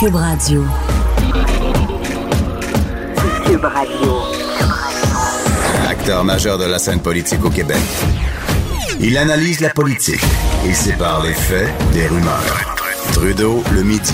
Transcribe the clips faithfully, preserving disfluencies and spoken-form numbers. Cube Radio. Cube Radio. Acteur majeur de la scène politique au Québec. Il analyse la politique. Il sépare les faits des rumeurs. Trudeau le midi.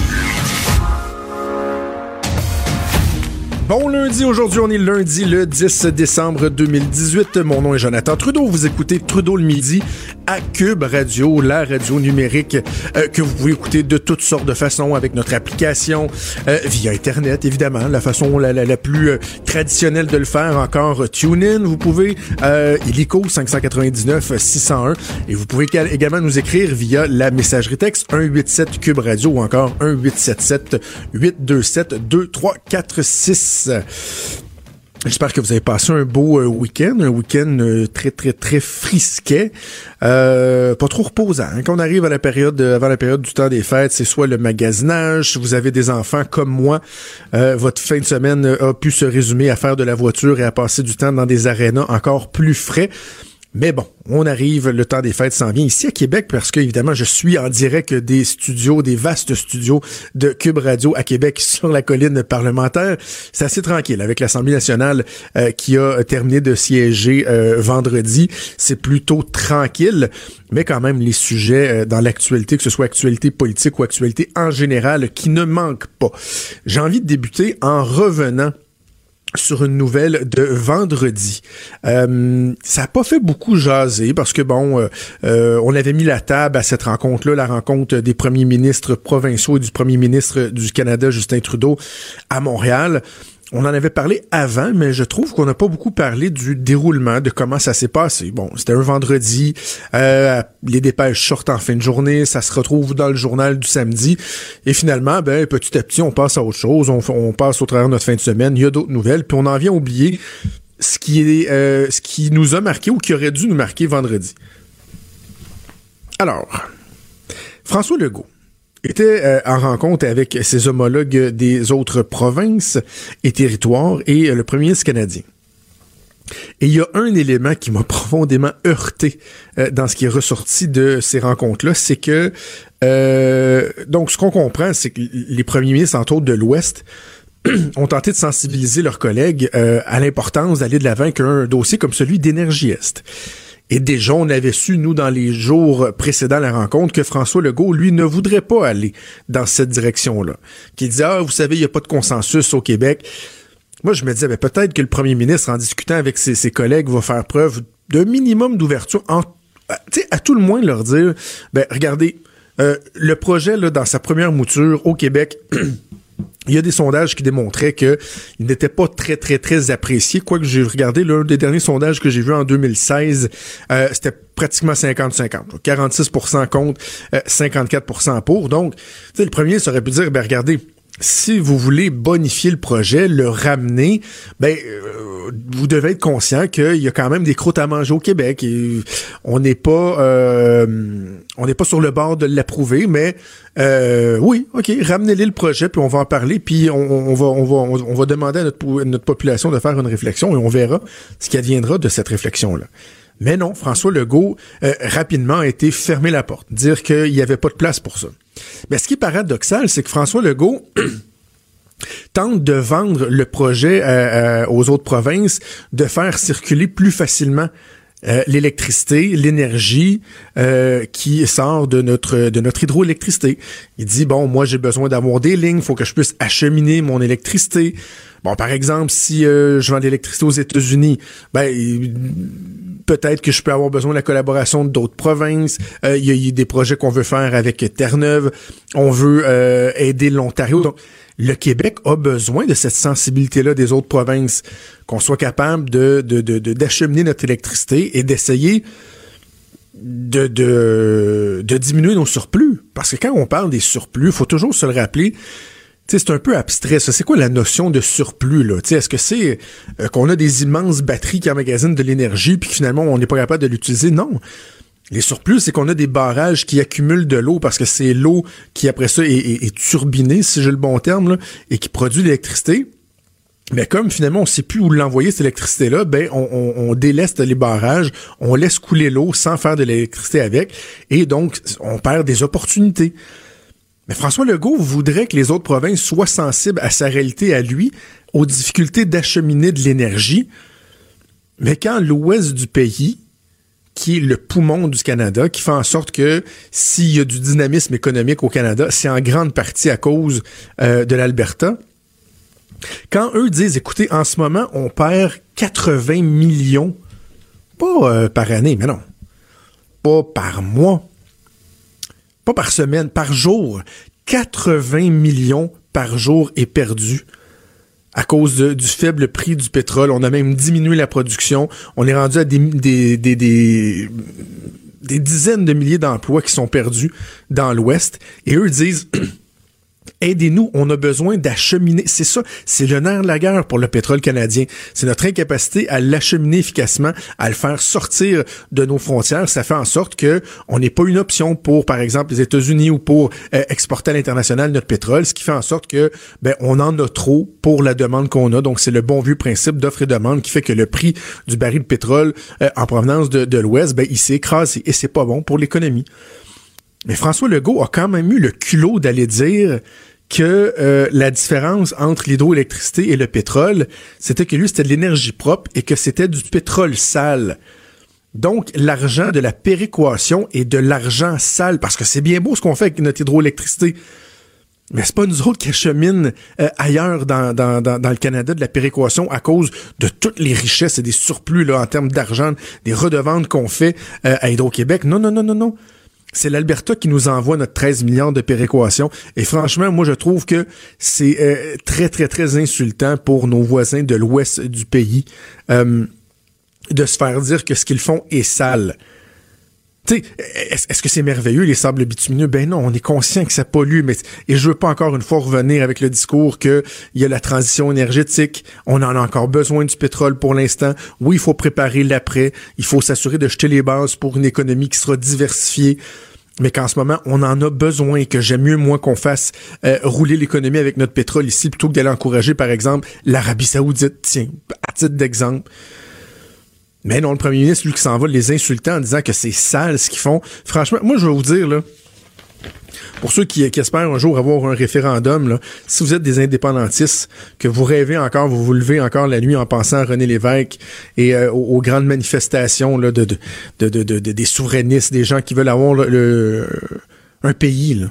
Bon lundi, aujourd'hui on est lundi le dix décembre deux mille dix-huit. Mon nom est Jonathan Trudeau, vous écoutez Trudeau le midi à Cube Radio, la radio numérique euh, que vous pouvez écouter de toutes sortes de façons avec notre application, euh, via Internet évidemment, la façon la, la, la plus euh, traditionnelle de le faire encore, TuneIn, vous pouvez, euh, Illico cinq cent quatre-vingt-dix-neuf six cent un et vous pouvez également nous écrire via la messagerie texte un huit sept Cube Radio ou encore un huit sept sept huit deux sept deux trois quatre six. J'espère que vous avez passé un beau euh, week-end, un week-end euh, très très très frisquet, euh, pas trop reposant. Hein? Quand on arrive à la période, euh, avant la période du temps des fêtes, c'est soit le magasinage. Si vous avez des enfants comme moi, euh, votre fin de semaine a pu se résumer à faire de la voiture et à passer du temps dans des arénas encore plus frais. Mais bon, on arrive, le temps des fêtes s'en vient ici à Québec parce que, évidemment, je suis en direct des studios, des vastes studios de Cube Radio à Québec sur la colline parlementaire. C'est assez tranquille avec l'Assemblée nationale euh, qui a terminé de siéger euh, vendredi. C'est plutôt tranquille, mais quand même les sujets euh, dans l'actualité, que ce soit actualité politique ou actualité en général, qui ne manquent pas. J'ai envie de débuter en revenant sur une nouvelle de vendredi. Euh, ça n'a pas fait beaucoup jaser parce que, bon, euh, on avait mis la table à cette rencontre-là, la rencontre des premiers ministres provinciaux et du premier ministre du Canada, Justin Trudeau, à Montréal. On en avait parlé avant, mais je trouve qu'on n'a pas beaucoup parlé du déroulement, de comment ça s'est passé. Bon, c'était un vendredi, euh, les dépêches sortent en fin de journée, ça se retrouve dans le journal du samedi, et finalement, ben petit à petit, on passe à autre chose, on, on passe au travers de notre fin de semaine, il y a d'autres nouvelles, puis on en vient oublier ce qui est, euh, ce qui nous a marqué ou qui aurait dû nous marquer vendredi. Alors, François Legault était euh, en rencontre avec ses homologues des autres provinces et territoires et euh, le premier ministre canadien. Et il y a un élément qui m'a profondément heurté euh, dans ce qui est ressorti de ces rencontres-là, c'est que, euh, donc ce qu'on comprend, c'est que les premiers ministres, entre autres de l'Ouest, ont tenté de sensibiliser leurs collègues euh, à l'importance d'aller de l'avant avec un dossier comme celui d'Énergie Est. Et déjà, on avait su, nous, dans les jours précédant la rencontre, que François Legault, lui, ne voudrait pas aller dans cette direction-là. Qu'il disait, ah, vous savez, il n'y a pas de consensus au Québec. Moi, je me disais, ben, peut-être que le premier ministre, en discutant avec ses, ses collègues, va faire preuve d'un minimum d'ouverture, en, tu sais, à tout le moins leur dire, ben, regardez, euh, le projet, là, dans sa première mouture au Québec, il y a des sondages qui démontraient que il n'était pas très, très, très apprécié. Quoique j'ai regardé l'un des derniers sondages que j'ai vu en deux mille seize, euh, c'était pratiquement cinquante cinquante. quarante-six pour cent contre, euh, cinquante-quatre pour cent pour. Donc, tu sais, le premier, ça aurait pu dire, ben regardez, si vous voulez bonifier le projet, le ramener, ben euh, vous devez être conscient qu'il y a quand même des croûtes à manger au Québec. Et on n'est pas euh, on n'est pas sur le bord de l'approuver, mais euh, oui, ok, ramenez-les le projet, puis on va en parler, puis on, on va on va on va demander à notre, notre population de faire une réflexion et on verra ce qui adviendra de cette réflexion-là. Mais non, François Legault euh, rapidement a été fermer la porte, dire qu'il n'y avait pas de place pour ça. Mais ce qui est paradoxal, c'est que François Legault tente de vendre le projet euh, euh, aux autres provinces, de faire circuler plus facilement euh, l'électricité, l'énergie euh, qui sort de notre de notre hydroélectricité. Il dit, bon, moi j'ai besoin d'avoir des lignes, faut que je puisse acheminer mon électricité. Bon, par exemple, si euh, je vends de l'électricité aux États-Unis, ben peut-être que je peux avoir besoin de la collaboration d'autres provinces. Il euh, y, y a des projets qu'on veut faire avec Terre-Neuve. On veut euh, aider l'Ontario. Donc, le Québec a besoin de cette sensibilité-là des autres provinces, qu'on soit capable de, de, de, de d'acheminer notre électricité et d'essayer de, de, de diminuer nos surplus. Parce que quand on parle des surplus, il faut toujours se le rappeler, t'sais, c'est un peu abstrait, ça. C'est quoi la notion de surplus, là? T'sais, est-ce que c'est euh, qu'on a des immenses batteries qui emmagasinent de l'énergie puis que finalement, on n'est pas capable de l'utiliser? Non. Les surplus, c'est qu'on a des barrages qui accumulent de l'eau parce que c'est l'eau qui, après ça, est, est, est turbinée, si j'ai le bon terme, là, et qui produit l'électricité. Mais comme finalement, on ne sait plus où l'envoyer, cette électricité-là, ben on, on, on déleste les barrages, on laisse couler l'eau sans faire de l'électricité avec, et donc, on perd des opportunités. Mais François Legault voudrait que les autres provinces soient sensibles à sa réalité, à lui, aux difficultés d'acheminer de l'énergie. Mais quand l'ouest du pays, qui est le poumon du Canada, qui fait en sorte que s'il y a du dynamisme économique au Canada, c'est en grande partie à cause euh, de l'Alberta. Quand eux disent, écoutez, en ce moment, on perd quatre-vingts millions, pas euh, par année, mais non, pas par mois, pas par semaine, par jour, quatre-vingts millions par jour est perdu. À cause de, du faible prix du pétrole, on a même diminué la production. On est rendu à des, des, des, des, des dizaines de milliers d'emplois qui sont perdus dans l'Ouest. Et eux disent, aidez-nous, on a besoin d'acheminer. C'est ça, c'est le nerf de la guerre pour le pétrole canadien. C'est notre incapacité à l'acheminer efficacement, à le faire sortir de nos frontières. Ça fait en sorte que on n'est pas une option pour, par exemple, les États-Unis ou pour euh, exporter à l'international notre pétrole, ce qui fait en sorte que ben on en a trop pour la demande qu'on a. Donc, c'est le bon vieux principe d'offre et demande qui fait que le prix du baril de pétrole euh, en provenance de, de l'Ouest, ben il s'est écrasé et c'est pas bon pour l'économie. Mais François Legault a quand même eu le culot d'aller dire que euh, la différence entre l'hydroélectricité et le pétrole, c'était que lui, c'était de l'énergie propre et que c'était du pétrole sale. Donc, l'argent de la péréquation est de l'argent sale, parce que c'est bien beau ce qu'on fait avec notre hydroélectricité, mais c'est pas nous autres qui acheminent euh, ailleurs dans, dans, dans, dans le Canada de la péréquation à cause de toutes les richesses et des surplus là en termes d'argent, des redevances qu'on fait euh, à Hydro-Québec. Non, non, non, non, non. C'est l'Alberta qui nous envoie notre treize milliards de péréquation. Et franchement, moi, je trouve que c'est euh, très, très, très insultant pour nos voisins de l'ouest du pays euh, de se faire dire que ce qu'ils font est sale. Tu sais, est-ce, est-ce que c'est merveilleux, les sables bitumineux? Ben non, on est conscient que ça pollue. Mais, et je veux pas encore une fois revenir avec le discours qu'il y a la transition énergétique, on en a encore besoin du pétrole pour l'instant. Oui, il faut préparer l'après, il faut s'assurer de jeter les bases pour une économie qui sera diversifiée, mais qu'en ce moment, on en a besoin et que j'aime mieux, moi, qu'on fasse euh, rouler l'économie avec notre pétrole ici plutôt que d'aller encourager, par exemple, l'Arabie Saoudite, tiens, à titre d'exemple. Mais non, le premier ministre, lui, qui s'en va les insultant en disant que c'est sale ce qu'ils font. Franchement, moi, je vais vous dire, là, pour ceux qui, qui espèrent un jour avoir un référendum, là, si vous êtes des indépendantistes, que vous rêvez encore, vous vous levez encore la nuit en pensant à René Lévesque et euh, aux, aux grandes manifestations là, de, de, de, de, de, de des souverainistes, des gens qui veulent avoir le, le, un pays, là.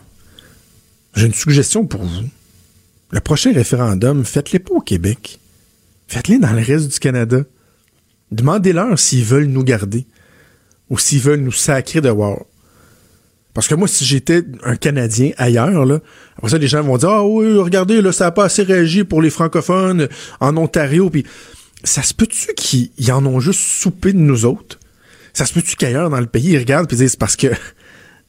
J'ai une suggestion pour vous. Le prochain référendum, faites-les pas au Québec. Faites-les dans le reste du Canada. Demandez-leur s'ils veulent nous garder ou s'ils veulent nous sacrer dehors. Parce que moi, si j'étais un Canadien ailleurs, là, après ça, les gens vont dire « Ah oui, regardez, là, ça n'a pas assez réagi pour les francophones en Ontario. » Puis ça se peut-tu qu'ils ils en ont juste soupé de nous autres? Ça se peut-tu qu'ailleurs dans le pays, ils regardent et disent « C'est parce que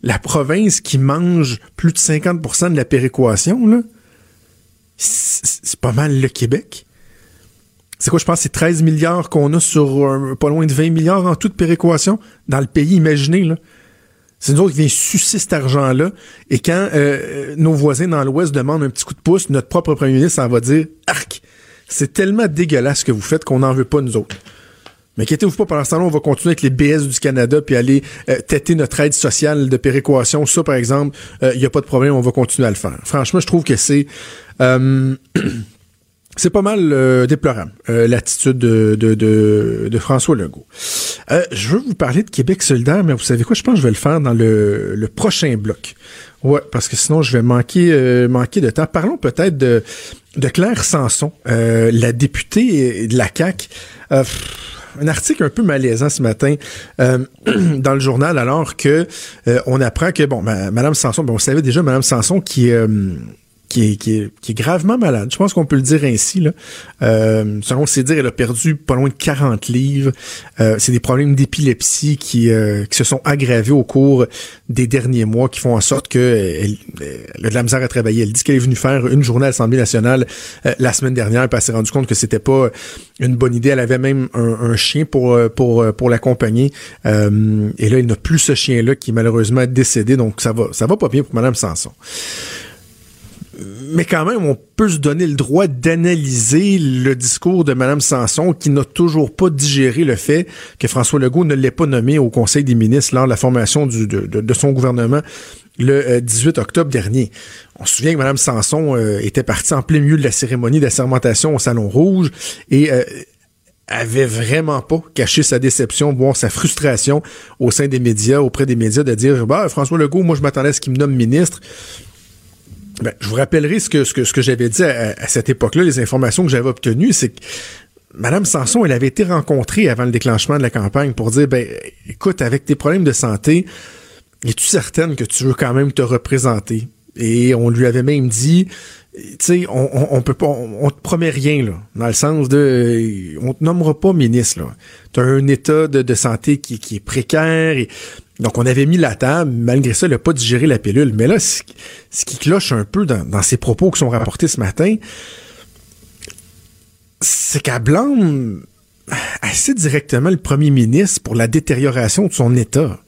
la province qui mange plus de cinquante pour cent de la péréquation, là, c'est, c'est pas mal le Québec. » C'est quoi, je pense, c'est treize milliards qu'on a sur euh, pas loin de vingt milliards en toute péréquation dans le pays, imaginez, là. C'est nous autres qui vient sucer cet argent-là, et quand euh, nos voisins dans l'Ouest demandent un petit coup de pouce, notre propre premier ministre en va dire « Arc! C'est tellement dégueulasse ce que vous faites qu'on n'en veut pas, nous autres. » Mais inquiétez-vous pas, pendant ce temps-là, on va continuer avec les B S du Canada puis aller euh, têter notre aide sociale de péréquation. Ça, par exemple, il euh, n'y a pas de problème, on va continuer à le faire. Franchement, je trouve que c'est... Euh, C'est pas mal euh, déplorable, euh, l'attitude de, de, de, de François Legault. Euh, je veux vous parler de Québec solidaire, mais vous savez quoi? Je pense que je vais le faire dans le, le prochain bloc. Ouais, parce que sinon, je vais manquer euh, manquer de temps. Parlons peut-être de, de Claire Samson, euh, la députée de la C A Q. Euh, un article un peu malaisant ce matin euh, dans le journal, alors que euh, on apprend que, bon, ma, Mme Samson, ben, on savait déjà Mme Samson qui... Euh, qui est, qui est, qui est gravement malade. Je pense qu'on peut le dire ainsi, là. Euh, selon ses dires, elle a perdu pas loin de quarante livres. Euh, c'est des problèmes d'épilepsie qui, euh, qui se sont aggravés au cours des derniers mois, qui font en sorte qu'elle elle a de la misère à travailler. Elle dit qu'elle est venue faire une journée à l'Assemblée nationale euh, la semaine dernière, puis elle s'est rendue compte que c'était pas une bonne idée. Elle avait même un, un chien pour, pour, pour l'accompagner. Euh, et là, elle n'a plus ce chien-là qui est malheureusement décédé. Donc, ça va, ça va pas bien pour Mme Samson. Mais quand même, on peut se donner le droit d'analyser le discours de Mme Samson, qui n'a toujours pas digéré le fait que François Legault ne l'ait pas nommé au Conseil des ministres lors de la formation du, de, de son gouvernement le dix-huit octobre dernier. On se souvient que Mme Samson euh, était partie en plein milieu de la cérémonie d'assermentation au Salon Rouge et... Euh, avait vraiment pas caché sa déception, voire sa frustration au sein des médias, auprès des médias, de dire bah, François Legault, moi je m'attendais à ce qu'il me nomme ministre. Ben, je vous rappellerai ce que ce que ce que j'avais dit à, à cette époque-là, les informations que j'avais obtenues, c'est que Mme Samson, elle avait été rencontrée avant le déclenchement de la campagne pour dire ben écoute, avec tes problèmes de santé, es-tu certaine que tu veux quand même te représenter? Et on lui avait même dit, tu sais, on, on, on peut pas, on, on te promet rien, là, dans le sens de, on te nommera pas ministre, là. T'as un état de, de santé qui, qui est précaire, et donc on avait mis la table, malgré ça, elle a pas digéré la pilule. Mais là, ce, ce qui cloche un peu dans, dans ces propos qui sont rapportés ce matin, c'est qu'elle blâme assez directement le premier ministre pour la détérioration de son état.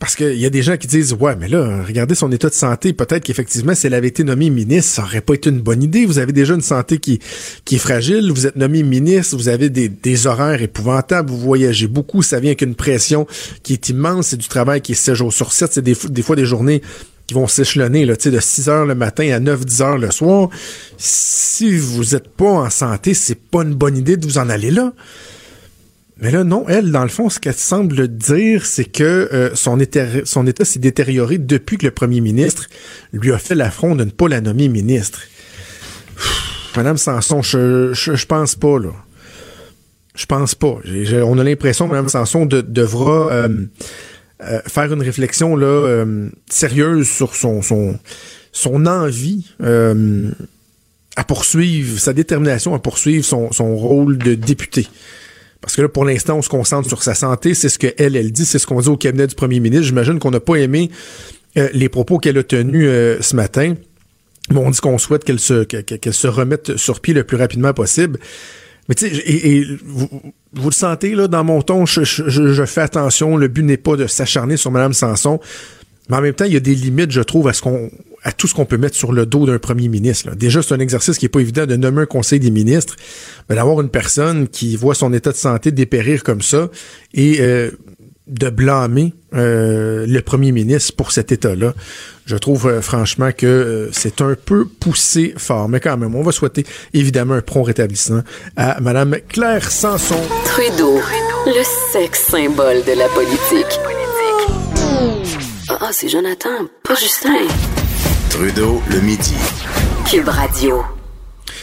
Parce qu'il y a des gens qui disent « Ouais, mais là, regardez son état de santé, peut-être qu'effectivement, si elle avait été nommée ministre, ça aurait pas été une bonne idée. Vous avez déjà une santé qui, qui est fragile, vous êtes nommé ministre, vous avez des, des horaires épouvantables, vous voyagez beaucoup, ça vient avec une pression qui est immense, c'est du travail qui est sept jours sur sept, c'est des, des fois des journées qui vont s'échelonner là, de six heures le matin à neuf dix heures le soir. Si vous êtes pas en santé, c'est pas une bonne idée de vous en aller là. » Mais là, non, elle, dans le fond, ce qu'elle semble dire, c'est que euh, son, éter- son état s'est détérioré depuis que le premier ministre lui a fait l'affront de ne pas la nommer ministre. Pff, Madame Samson, je, je, je pense pas, là. Je pense pas. J'ai, j'ai, on a l'impression que Madame Samson de, devra euh, euh, faire une réflexion là euh, sérieuse sur son, son, son envie... Euh, à poursuivre, sa détermination à poursuivre son, son rôle de députée. Parce que là, pour l'instant, on se concentre sur sa santé. C'est ce qu'elle, elle dit. C'est ce qu'on dit au cabinet du premier ministre. J'imagine qu'on n'a pas aimé euh, les propos qu'elle a tenus euh, ce matin. Bon, on dit qu'on souhaite qu'elle se, qu'elle se remette sur pied le plus rapidement possible. Mais tu sais, et, et vous, vous le sentez, là, dans mon ton, je, je, je fais attention. Le but n'est pas de s'acharner sur Mme Samson. Mais en même temps, il y a des limites, je trouve, à ce qu'on, à tout ce qu'on peut mettre sur le dos d'un premier ministre, là. Déjà, c'est un exercice qui est pas évident de nommer un conseil des ministres, mais d'avoir une personne qui voit son état de santé dépérir comme ça et euh, de blâmer euh, le premier ministre pour cet état-là. Je trouve euh, franchement que euh, c'est un peu poussé fort, mais quand même, on va souhaiter évidemment un prompt rétablissement à Mme Claire Samson. Trudeau, le sexe symbole de la politique. Ah, oh, c'est Jonathan, pas Justin. Trudeau, le midi. Cube Radio.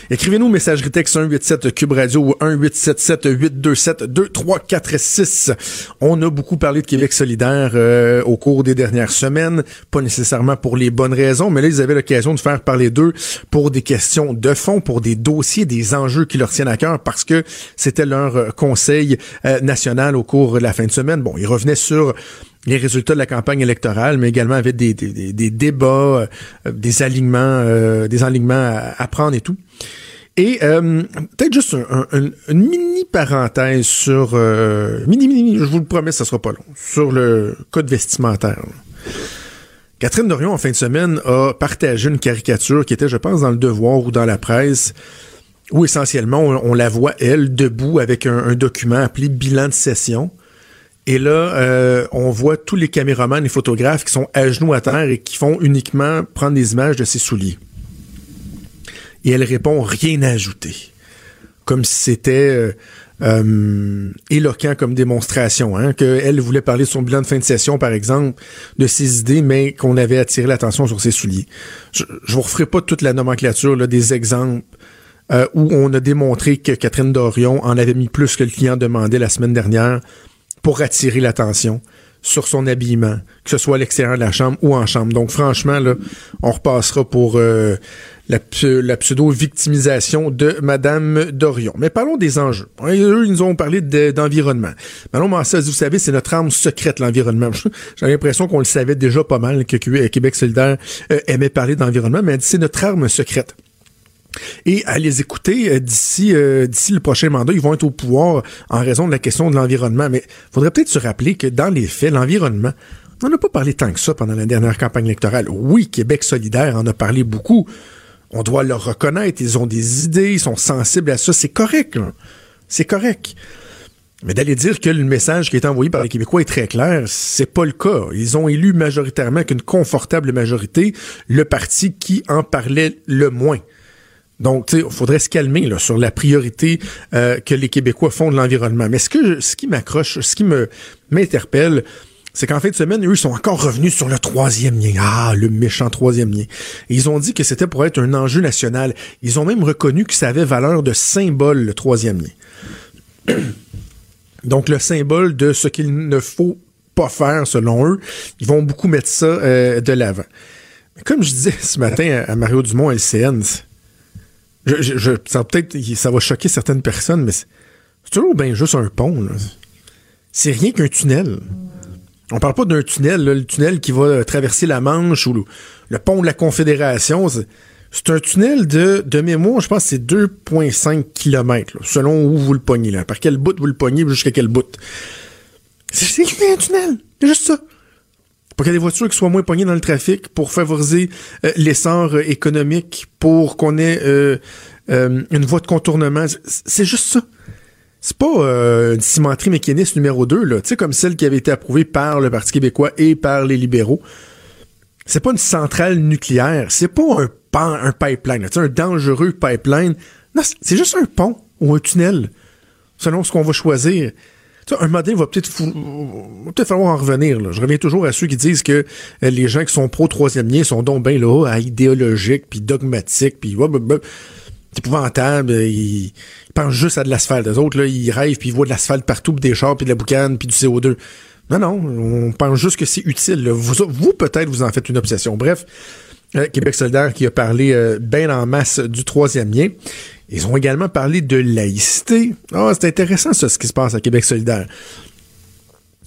Écrivez-nous messagerie texte un huit sept Cube Radio ou un huit sept sept huit deux sept deux trois quatre six. On a beaucoup parlé de Québec solidaire euh, au cours des dernières semaines, pas nécessairement pour les bonnes raisons, mais là, ils avaient l'occasion de faire parler d'eux pour des questions de fond, pour des dossiers, des enjeux qui leur tiennent à cœur, parce que c'était leur conseil euh, national au cours de la fin de semaine. Bon, ils revenaient sur les résultats de la campagne électorale, mais également avec des, des, des débats, euh, des alignements, euh, des alignements à, à prendre et tout. Et euh, peut-être juste un, un, une mini parenthèse sur euh, mini mini, je vous le promets, ça sera pas long, sur le code vestimentaire. Catherine Dorion en fin de semaine a partagé une caricature qui était, je pense, dans le Devoir ou dans la presse, où essentiellement on, on la voit elle debout avec un, un document appelé bilan de session. Et là, euh, on voit tous les caméramans, les photographes qui sont à genoux à terre et qui font uniquement prendre des images de ses souliers. Et elle répond « rien à ajouter ». Comme si c'était euh, euh, éloquent comme démonstration. Hein, qu'elle voulait parler de son bilan de fin de session, par exemple, de ses idées, mais qu'on avait attiré l'attention sur ses souliers. Je, je vous referai pas toute la nomenclature là, des exemples euh, où on a démontré que Catherine Dorion en avait mis plus que le client demandait la semaine dernière pour attirer l'attention sur son habillement, que ce soit à l'extérieur de la chambre ou en chambre. Donc, franchement, là, on repassera pour euh, la, la pseudo-victimisation de Madame Dorion. Mais parlons des enjeux. Eux, ils nous ont parlé de, d'environnement. Manon Massé, vous savez, c'est notre arme secrète, l'environnement. J'ai l'impression qu'on le savait déjà pas mal, que Québec solidaire euh, aimait parler d'environnement, mais elle dit c'est notre arme secrète. Et à les écouter d'ici euh, d'ici le prochain mandat, ils vont être au pouvoir en raison de la question de l'environnement. Mais il faudrait peut-être se rappeler que dans les faits, l'environnement, on n'en a pas parlé tant que ça pendant la dernière campagne électorale. Oui, Québec solidaire en a parlé beaucoup. On doit leur reconnaître, ils ont des idées, ils sont sensibles à ça. C'est correct, là. C'est correct. Mais d'aller dire que le message qui est envoyé par les Québécois est très clair, c'est pas le cas. Ils ont élu majoritairement, qu'une confortable majorité, le parti qui en parlait le moins. Donc, tu sais, il faudrait se calmer là, sur la priorité euh, que les Québécois font de l'environnement. Mais ce que je, ce qui m'accroche, ce qui me m'interpelle, c'est qu'en fin de semaine, eux, ils sont encore revenus sur le troisième lien. Ah, le méchant troisième lien. Et ils ont dit que c'était pour être un enjeu national. Ils ont même reconnu que ça avait valeur de symbole, le troisième lien. Donc, le symbole de ce qu'il ne faut pas faire, selon eux. Ils vont beaucoup mettre ça euh, de l'avant. Mais comme je disais ce matin à Mario Dumont, L C N... Je, je, je, ça, peut-être, ça va choquer certaines personnes, mais c'est, c'est toujours bien juste un pont. Là. C'est rien qu'un tunnel. On parle pas d'un tunnel, là, le tunnel qui va traverser la Manche ou le, le pont de la Confédération. C'est, c'est un tunnel de, de mémoire, je pense que c'est deux virgule cinq kilomètres, là, selon où vous le pognez. Là, par quel bout vous le pognez jusqu'à quel bout. C'est, c'est un tunnel, c'est juste ça. Pour qu'il y ait des voitures qui soient moins pognées dans le trafic, pour favoriser euh, l'essor euh, économique, pour qu'on ait euh, euh, une voie de contournement. C'est juste ça. C'est pas euh, une cimenterie mécaniste numéro deux, là. Tu sais, comme celle qui avait été approuvée par le Parti québécois et par les libéraux. C'est pas une centrale nucléaire. C'est pas un, pan, un pipeline, là. Tu sais, un dangereux pipeline. Non, c'est juste un pont ou un tunnel, selon ce qu'on va choisir. Ça, un modèle va peut-être fou... va peut-être falloir en revenir. Là. Je reviens toujours à ceux qui disent que euh, les gens qui sont pro-troisième lien sont donc bien là, à idéologiques, puis dogmatiques, puis ouais, bah, bah, c'est épouvantable. Ils... ils pensent juste à de l'asphalte. Les autres, là, ils rêvent, puis ils voient de l'asphalte partout, puis des chars, puis de la boucane, puis du C O deux. Non, non, on pense juste que c'est utile. Là. Vous, vous, peut-être, vous en faites une obsession. Bref, euh, Québec solidaire qui a parlé euh, bien en masse du troisième lien. Ils ont également parlé de laïcité. Ah, oh, c'est intéressant, ça, ce qui se passe à Québec solidaire.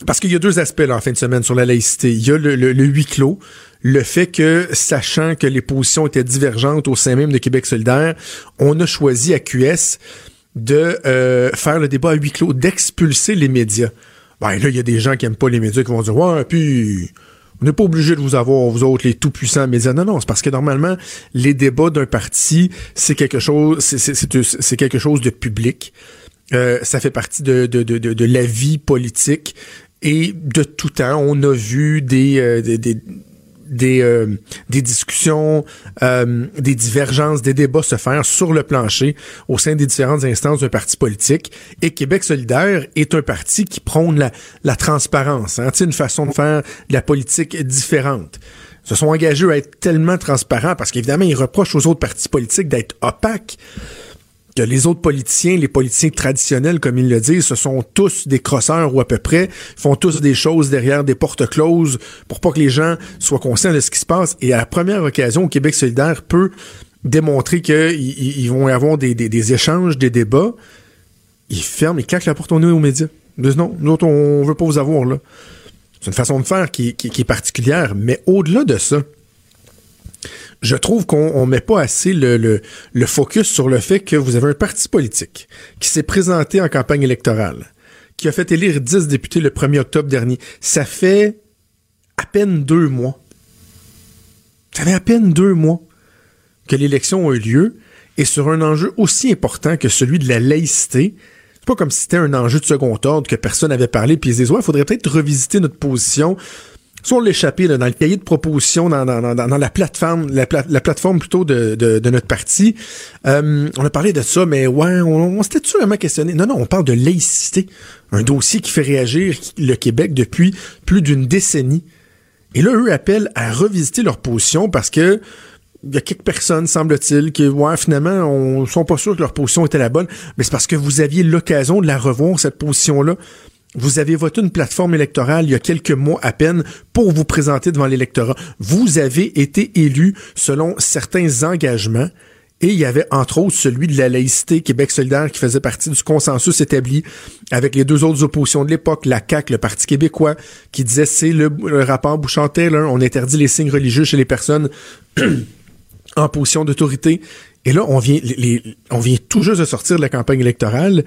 Parce qu'il y a deux aspects, là, en fin de semaine, sur la laïcité. Il y a le, le, le huis clos, le fait que, sachant que les positions étaient divergentes au sein même de Québec solidaire, on a choisi à Q S de euh, faire le débat à huis clos, d'expulser les médias. Ben là, il y a des gens qui aiment pas les médias qui vont dire « Ouais, puis... » On n'est pas obligé de vous avoir, vous autres, les tout-puissants médias. Non, non, c'est parce que normalement, les débats d'un parti, c'est quelque chose, c'est, c'est, c'est, c'est quelque chose de public. Euh, ça fait partie de, de, de, de, de la vie politique. Et de tout temps, on a vu des, euh, des, des, des, euh, des discussions, euh, des divergences, des débats se faire sur le plancher au sein des différentes instances d'un parti politique. Et Québec solidaire est un parti qui prône la, la transparence, hein, tu sais, une façon de faire de la politique différente. Ils se sont engagés à être tellement transparents parce qu'évidemment, ils reprochent aux autres partis politiques d'être opaques. Que les autres politiciens, les politiciens traditionnels, comme ils le disent, ce sont tous des crosseurs ou à peu près, font tous des choses derrière des portes closes pour pas que les gens soient conscients de ce qui se passe. Et à la première occasion, Québec solidaire peut démontrer qu'ils vont avoir des, des, des échanges, des débats. Ils ferment, ils claquent la porte au nez aux médias. Ils disent non, nous autres, on veut pas vous avoir, là. C'est une façon de faire qui, qui, qui est particulière, mais au-delà de ça, je trouve qu'on ne met pas assez le, le, le focus sur le fait que vous avez un parti politique qui s'est présenté en campagne électorale, qui a fait élire dix députés le premier octobre dernier. Ça fait à peine deux mois. Ça fait à peine deux mois que l'élection a eu lieu et sur un enjeu aussi important que celui de la laïcité. C'est pas comme si c'était un enjeu de second ordre que personne n'avait parlé puis ils disaient « Ouais, il faudrait peut-être revisiter notre position ». Si on l'échappait là, dans le cahier de proposition, dans, dans, dans, dans la plateforme, la, pla- la plateforme plutôt de, de, de notre parti, euh, on a parlé de ça, mais ouais, on, on s'était-tu vraiment questionné? Non, non, on parle de laïcité, un dossier qui fait réagir le Québec depuis plus d'une décennie. Et là, eux appellent à revisiter leur position parce que il y a quelques personnes, semble-t-il, qui, ouais, finalement, on sont pas sûrs que leur position était la bonne, mais c'est parce que vous aviez l'occasion de la revoir, cette position-là, Vous avez voté une plateforme électorale il y a quelques mois à peine pour vous présenter devant l'électorat. Vous avez été élu selon certains engagements et il y avait entre autres celui de la laïcité, Québec solidaire, qui faisait partie du consensus établi avec les deux autres oppositions de l'époque, la C A Q, le Parti québécois, qui disait c'est le, le rapport Bouchard-Taylor, on interdit les signes religieux chez les personnes en position d'autorité. Et là, on vient, les, les, on vient tout juste de sortir de la campagne électorale.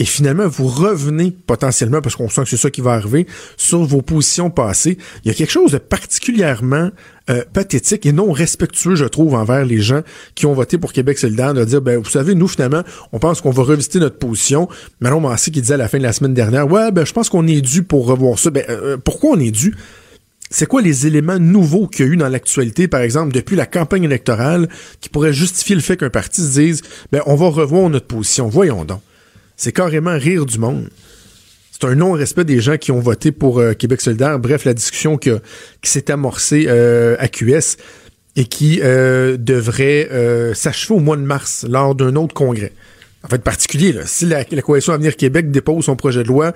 Et finalement, vous revenez potentiellement, parce qu'on sent que c'est ça qui va arriver, sur vos positions passées. Il y a quelque chose de particulièrement euh, pathétique et non respectueux, je trouve, envers les gens qui ont voté pour Québec solidaire, de dire, ben vous savez, nous, finalement, on pense qu'on va revisiter notre position. Manon Massé qui disait à la fin de la semaine dernière, ouais, ben je pense qu'on est dû pour revoir ça. Ben euh, pourquoi on est dû? C'est quoi les éléments nouveaux qu'il y a eu dans l'actualité, par exemple, depuis la campagne électorale, qui pourraient justifier le fait qu'un parti se dise, ben on va revoir notre position. Voyons donc. C'est carrément rire du monde. C'est un non-respect des gens qui ont voté pour euh, Québec solidaire. Bref, la discussion que, qui s'est amorcée euh, à Q S et qui euh, devrait euh, s'achever au mois de mars lors d'un autre congrès. En fait, particulier, là, si la, la Coalition Avenir Québec dépose son projet de loi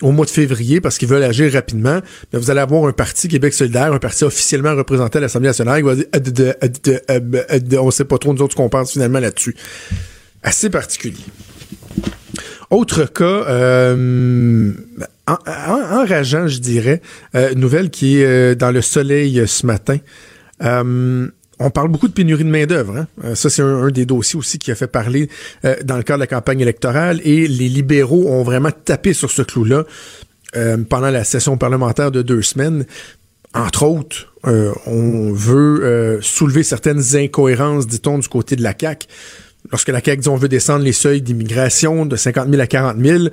au mois de février parce qu'ils veulent agir rapidement, bien, vous allez avoir un parti Québec solidaire, un parti officiellement représenté à l'Assemblée nationale qui va dire « on sait pas trop nous autres ce qu'on pense finalement là-dessus ». Assez particulier. Autre cas, euh, en, en, enrageant, je dirais, euh, nouvelle qui est euh, dans le soleil euh, ce matin. Euh, on parle beaucoup de pénurie de main-d'œuvre. Hein? Euh, ça, c'est un, un des dossiers aussi qui a fait parler euh, dans le cadre de la campagne électorale et les libéraux ont vraiment tapé sur ce clou-là euh, pendant la session parlementaire de deux semaines. Entre autres, euh, on veut euh, soulever certaines incohérences, dit-on, du côté de la C A Q. Lorsque la C A Q dit on veut descendre les seuils d'immigration de cinquante mille à quarante mille,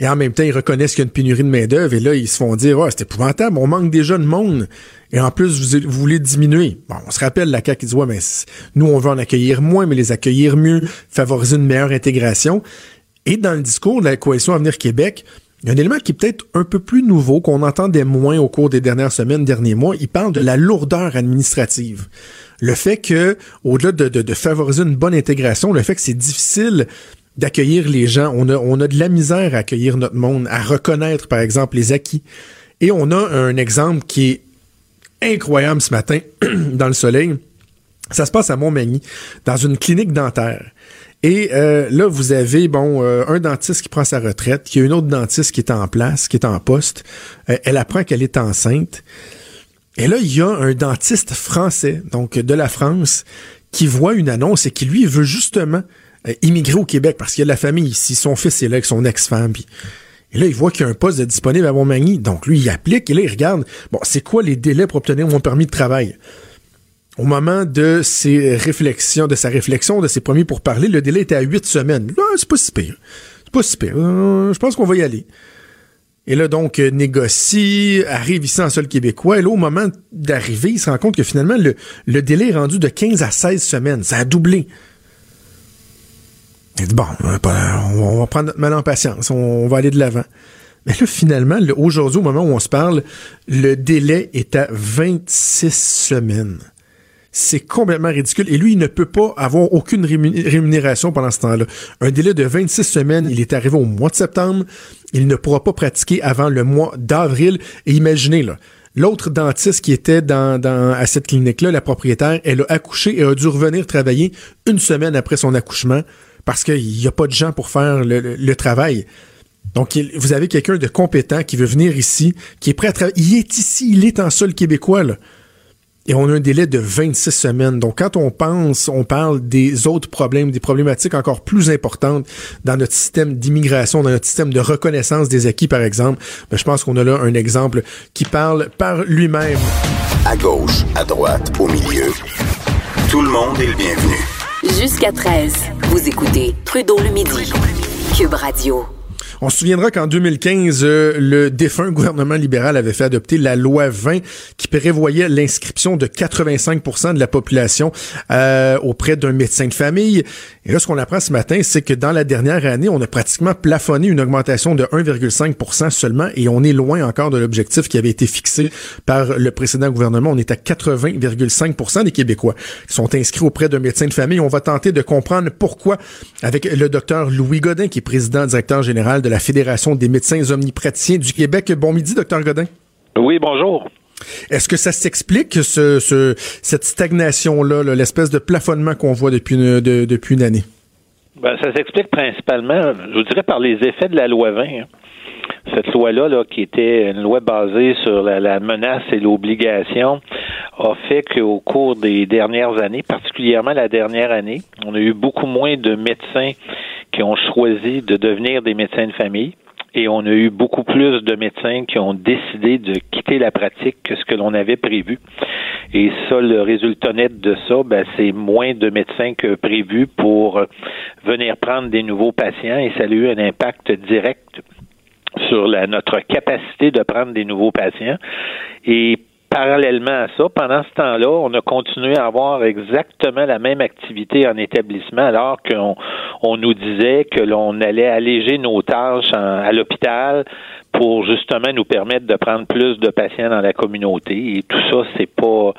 et en même temps, ils reconnaissent qu'il y a une pénurie de main-d'œuvre, et là, ils se font dire « Ah, oh, c'est épouvantable, on manque déjà de monde, et en plus, vous, vous voulez diminuer. » Bon, on se rappelle, la C A Q, ils disent « Ouais, mais nous, on veut en accueillir moins, mais les accueillir mieux, favoriser une meilleure intégration. » Et dans le discours de la Coalition Avenir Québec, il y a un élément qui est peut-être un peu plus nouveau, qu'on entendait moins au cours des dernières semaines, derniers mois. Ils parlent de la lourdeur administrative. Le fait que, au-delà de, de, de favoriser une bonne intégration, le fait que c'est difficile d'accueillir les gens, on a, on a de la misère à accueillir notre monde, à reconnaître, par exemple, les acquis. Et on a un exemple qui est incroyable ce matin, dans le soleil. Ça se passe à Montmagny, dans une clinique dentaire. Et euh, là, vous avez, bon, euh, un dentiste qui prend sa retraite, qui a une autre dentiste qui est en place, qui est en poste. Euh, elle apprend qu'elle est enceinte. Et là, il y a un dentiste français, donc de la France, qui voit une annonce et qui, lui, veut justement euh, immigrer au Québec parce qu'il y a de la famille ici. Son fils est là avec son ex-femme. Pis... Et là, il voit qu'il y a un poste de disponible à Montmagny. Donc, lui, il applique et là, il regarde, bon, c'est quoi les délais pour obtenir mon permis de travail? Au moment de ses réflexions, de sa réflexion, de ses premiers pourparlers, le délai était à huit semaines. Là, c'est pas si pire. C'est pas si pire. Euh, je pense qu'on va y aller. Et là, donc, négocie, arrive ici en sol québécois. Et là, au moment d'arriver, il se rend compte que finalement, le, le délai est rendu de quinze à seize semaines. Ça a doublé. Il dit, bon, on va prendre notre mal en patience. On va aller de l'avant. Mais là, finalement, le, aujourd'hui, au moment où on se parle, le délai est à vingt-six semaines. C'est complètement ridicule. Et lui, il ne peut pas avoir aucune rémunération pendant ce temps-là. Un délai de vingt-six semaines, il est arrivé au mois de septembre. Il ne pourra pas pratiquer avant le mois d'avril. Et imaginez, là, l'autre dentiste qui était dans, dans, à cette clinique-là, la propriétaire, elle a accouché et a dû revenir travailler une semaine après son accouchement parce qu'il n'y a pas de gens pour faire le, le, le travail. Donc, il, vous avez quelqu'un de compétent qui veut venir ici, qui est prêt à travailler. Il est ici, il est en sol québécois, là. Et on a un délai de vingt-six semaines. Donc, quand on pense, on parle des autres problèmes, des problématiques encore plus importantes dans notre système d'immigration, dans notre système de reconnaissance des acquis, par exemple, ben, je pense qu'on a là un exemple qui parle par lui-même. À gauche, à droite, au milieu, tout le monde est le bienvenu. Jusqu'à treize, vous écoutez Trudeau le midi, Cube Radio. On se souviendra qu'en deux mille quinze, euh, le défunt gouvernement libéral avait fait adopter la loi vingt qui prévoyait l'inscription de quatre-vingt-cinq pour cent de la population euh, auprès d'un médecin de famille. Et là, ce qu'on apprend ce matin, c'est que dans la dernière année, on a pratiquement plafonné une augmentation de un virgule cinq pour cent seulement et on est loin encore de l'objectif qui avait été fixé par le précédent gouvernement. On est à quatre-vingts virgule cinq pour cent des Québécois qui sont inscrits auprès d'un médecin de famille. On va tenter de comprendre pourquoi avec le docteur Louis Godin, qui est président directeur général de de la Fédération des médecins omnipraticiens du Québec. Bon midi, Dr Godin. Oui, bonjour. Est-ce que ça s'explique, ce, ce, cette stagnation-là, là, l'espèce de plafonnement qu'on voit depuis une, de, depuis une année? Ben, ça s'explique principalement, je vous dirais, par les effets de la loi vingt. Hein. Cette loi-là, là, qui était une loi basée sur la, la menace et l'obligation, a fait qu'au cours des dernières années, particulièrement la dernière année, on a eu beaucoup moins de médecins qui ont choisi de devenir des médecins de famille. Et on a eu beaucoup plus de médecins qui ont décidé de quitter la pratique que ce que l'on avait prévu. Et ça, le résultat net de ça, ben, c'est moins de médecins que prévu pour venir prendre des nouveaux patients. Et ça a eu un impact direct sur la, notre capacité de prendre des nouveaux patients. Et parallèlement à ça, pendant ce temps-là, on a continué à avoir exactement la même activité en établissement, alors qu'on on nous disait que l'on allait alléger nos tâches en, à l'hôpital pour justement nous permettre de prendre plus de patients dans la communauté. Et tout ça, c'est pas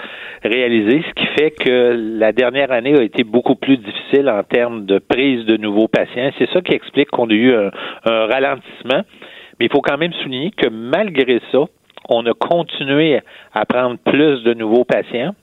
réalisé, ce qui fait que la dernière année a été beaucoup plus difficile en termes de prise de nouveaux patients. C'est ça qui explique qu'on a eu un, un ralentissement. Mais il faut quand même souligner que malgré ça, on a continué à prendre plus de nouveaux patients.